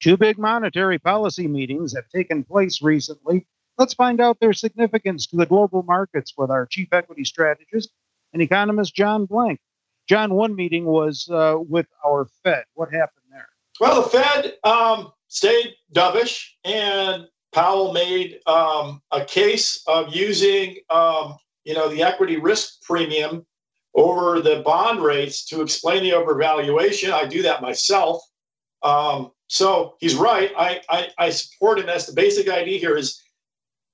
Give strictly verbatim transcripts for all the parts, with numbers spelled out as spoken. Two big monetary policy meetings have taken place recently. Let's find out their significance to the global markets with our chief equity strategist and economist, John Blank. John, one meeting was uh, with our Fed. What happened there? Well, the Fed um, stayed dovish, and Powell made um, a case of using um, you know, the equity risk premium over the bond rates to explain the overvaluation. I do that myself. Um, so he's right. I, I, I support him. That's the basic idea here is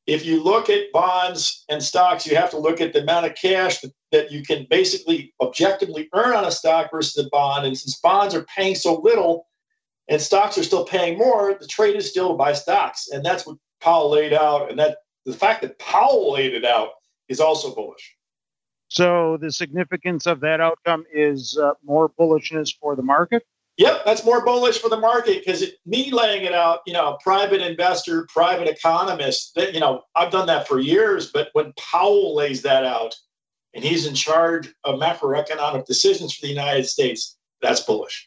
if you look at bonds and stocks, you have to look at the amount of cash that, that you can basically objectively earn on a stock versus a bond. And since bonds are paying so little and stocks are still paying more, the trade is still buy stocks. And that's what Powell laid out. And that the fact that Powell laid it out is also bullish. So the significance of that outcome is uh, more bullishness for the market? Yep, that's more bullish for the market because me laying it out, you know, private investor, private economist, that, you know, I've done that for years. But when Powell lays that out and he's in charge of macroeconomic decisions for the United States, that's bullish.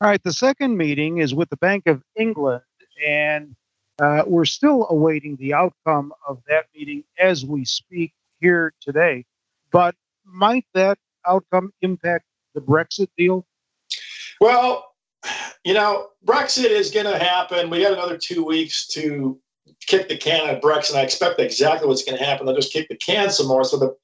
All right. The second meeting is with the Bank of England, and uh, we're still awaiting the outcome of that meeting as we speak here today. But might that outcome impact the Brexit deal? Well, you know, Brexit is going to happen. We got another two weeks to kick the can at Brexit. I expect exactly what's going to happen. They'll just kick the can some more. So the,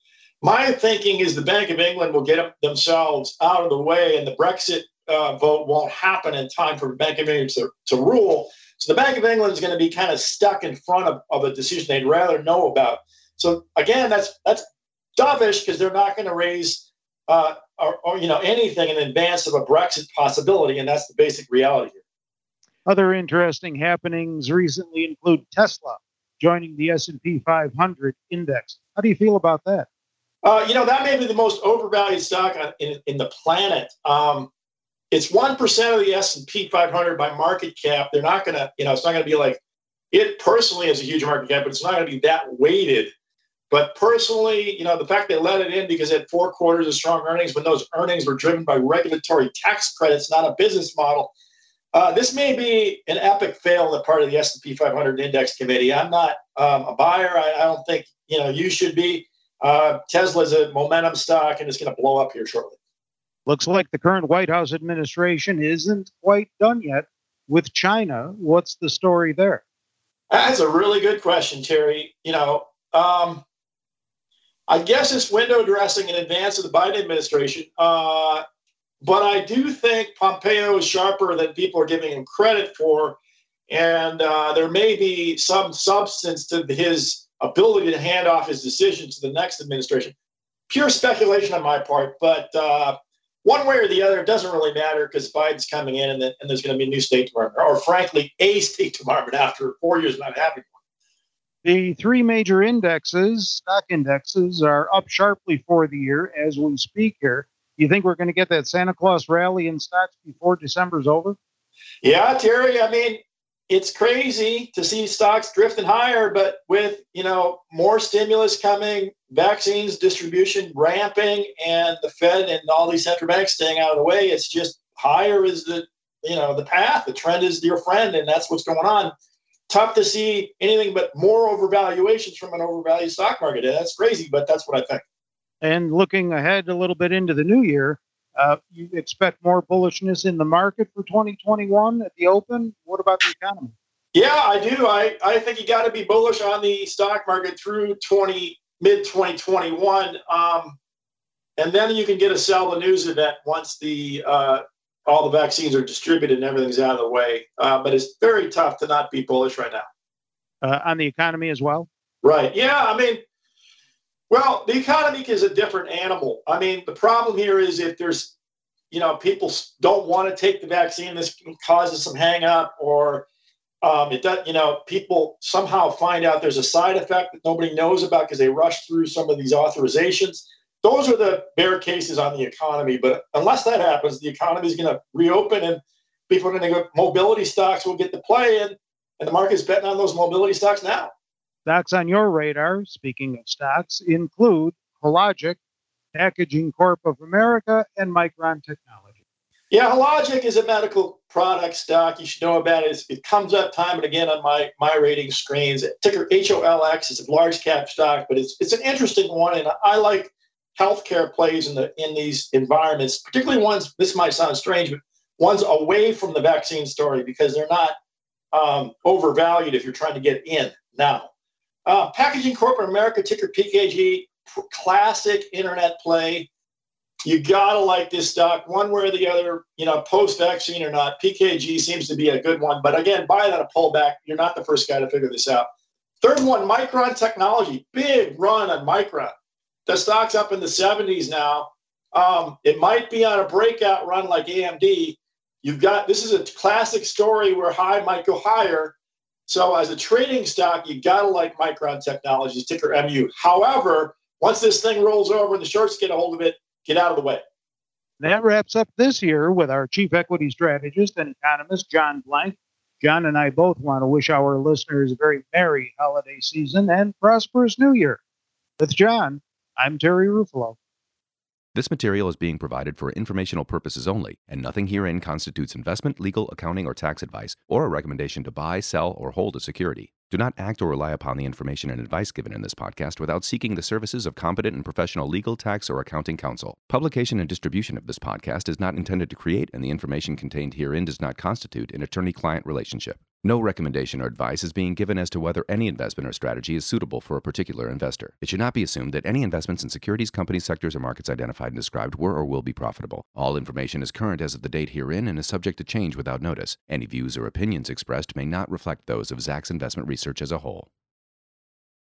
my thinking is the Bank of England will get themselves out of the way, and the Brexit uh, vote won't happen in time for the Bank of England to, to rule. So the Bank of England is going to be kind of stuck in front of, of a decision they'd rather know about. So, again, that's that's. dovish because they're not going to raise uh, or, or you know anything in advance of a Brexit possibility, and that's the basic reality here. Other interesting happenings recently include Tesla joining the S and P five hundred index. How do you feel about that? Uh, you know, that may be the most overvalued stock on, in, in the planet. Um, it's one percent of the S and P five hundred by market cap. They're not going to, you know, it's not going to be like it personally is a huge market cap, but it's not going to be that weighted. But personally, you know, the fact they let it in because it had four quarters of strong earnings when those earnings were driven by regulatory tax credits, not a business model. Uh, this may be an epic fail on the part of the S and P five hundred Index Committee. I'm not um, a buyer. I, I don't think, you know, you should be. Uh, Tesla's a momentum stock, and it's going to blow up here shortly. Looks like the current White House administration isn't quite done yet with China. What's the story there? That's a really good question, Terry. You know, um, I guess it's window dressing in advance of the Biden administration. Uh, but I do think Pompeo is sharper than people are giving him credit for. And uh, there may be some substance to his ability to hand off his decision to the next administration. Pure speculation on my part. But uh, one way or the other, it doesn't really matter because Biden's coming in and, then, and there's going to be a new State Department, or frankly, a State Department after four years not having. The three major indexes, stock indexes, are up sharply for the year as we speak here. Do you think we're going to get that Santa Claus rally in stocks before December's over? Yeah, Terry, I mean, it's crazy to see stocks drifting higher, but with, you know, more stimulus coming, vaccines distribution ramping, and the Fed and all these central banks staying out of the way, it's just higher is the, you know, the path. The trend is your friend, and that's what's going on. Tough to see anything but more overvaluations from an overvalued stock market. That's crazy, but that's what I think. And looking ahead a little bit into the new year, uh, you expect more bullishness in the market for twenty twenty-one at the open. What about the economy? Yeah, I do. I, I think you got to be bullish on the stock market through twenty mid twenty twenty-one. Um, and then you can get a sell the news event once the uh, all the vaccines are distributed and everything's out of the way. Uh, but it's very tough to not be bullish right now. Uh, on the economy as well? Right. Yeah. I mean, well, the economy is a different animal. I mean, the problem here is if there's, you know, people don't want to take the vaccine, this causes some hang up, or um, it does, you know, people somehow find out there's a side effect that nobody knows about because they rush through some of these authorizations. Those are the bear cases on the economy. But unless that happens, the economy is going to reopen and people are going to go, mobility stocks will get to play in, and the market's betting on those mobility stocks now. Stocks on your radar, speaking of stocks, include Hologic, Packaging Corp of America, and Micron Technology. Yeah, Hologic is a medical product stock. You should know about it. It comes up time and again on my my rating screens. Ticker H O L X is a large cap stock, but it's it's an interesting one, and I like healthcare plays in the in these environments, particularly ones. This might sound strange, but ones away from the vaccine story because they're not um, overvalued if you're trying to get in now. Uh, Packaging Corp of America, ticker P K G, classic internet play. You gotta like this stock, one way or the other, you know, post-vaccine or not. P K G seems to be a good one, but again, buy that a pullback. You're not the first guy to figure this out. Third one, Micron Technology, big run on Micron. The stock's up in the seventies now. Um, it might be on a breakout run like A M D. You've got, this is a classic story where high might go higher. So as a trading stock, you gotta like Micron Technology, ticker M U. However, once this thing rolls over and the shorts get a hold of it, get out of the way. That wraps up this year with our chief equity strategist and economist, John Blank. John and I both want to wish our listeners a very merry holiday season and prosperous new year. With John, I'm Jerry Ruffalo. This material is being provided for informational purposes only, and nothing herein constitutes investment, legal, accounting, or tax advice, or a recommendation to buy, sell, or hold a security. Do not act or rely upon the information and advice given in this podcast without seeking the services of competent and professional legal, tax, or accounting counsel. Publication and distribution of this podcast is not intended to create, and the information contained herein does not constitute, an attorney-client relationship. No recommendation or advice is being given as to whether any investment or strategy is suitable for a particular investor. It should not be assumed that any investments in securities, companies, sectors, or markets identified and described were or will be profitable. All information is current as of the date herein and is subject to change without notice. Any views or opinions expressed may not reflect those of Zacks Investment Research as a whole.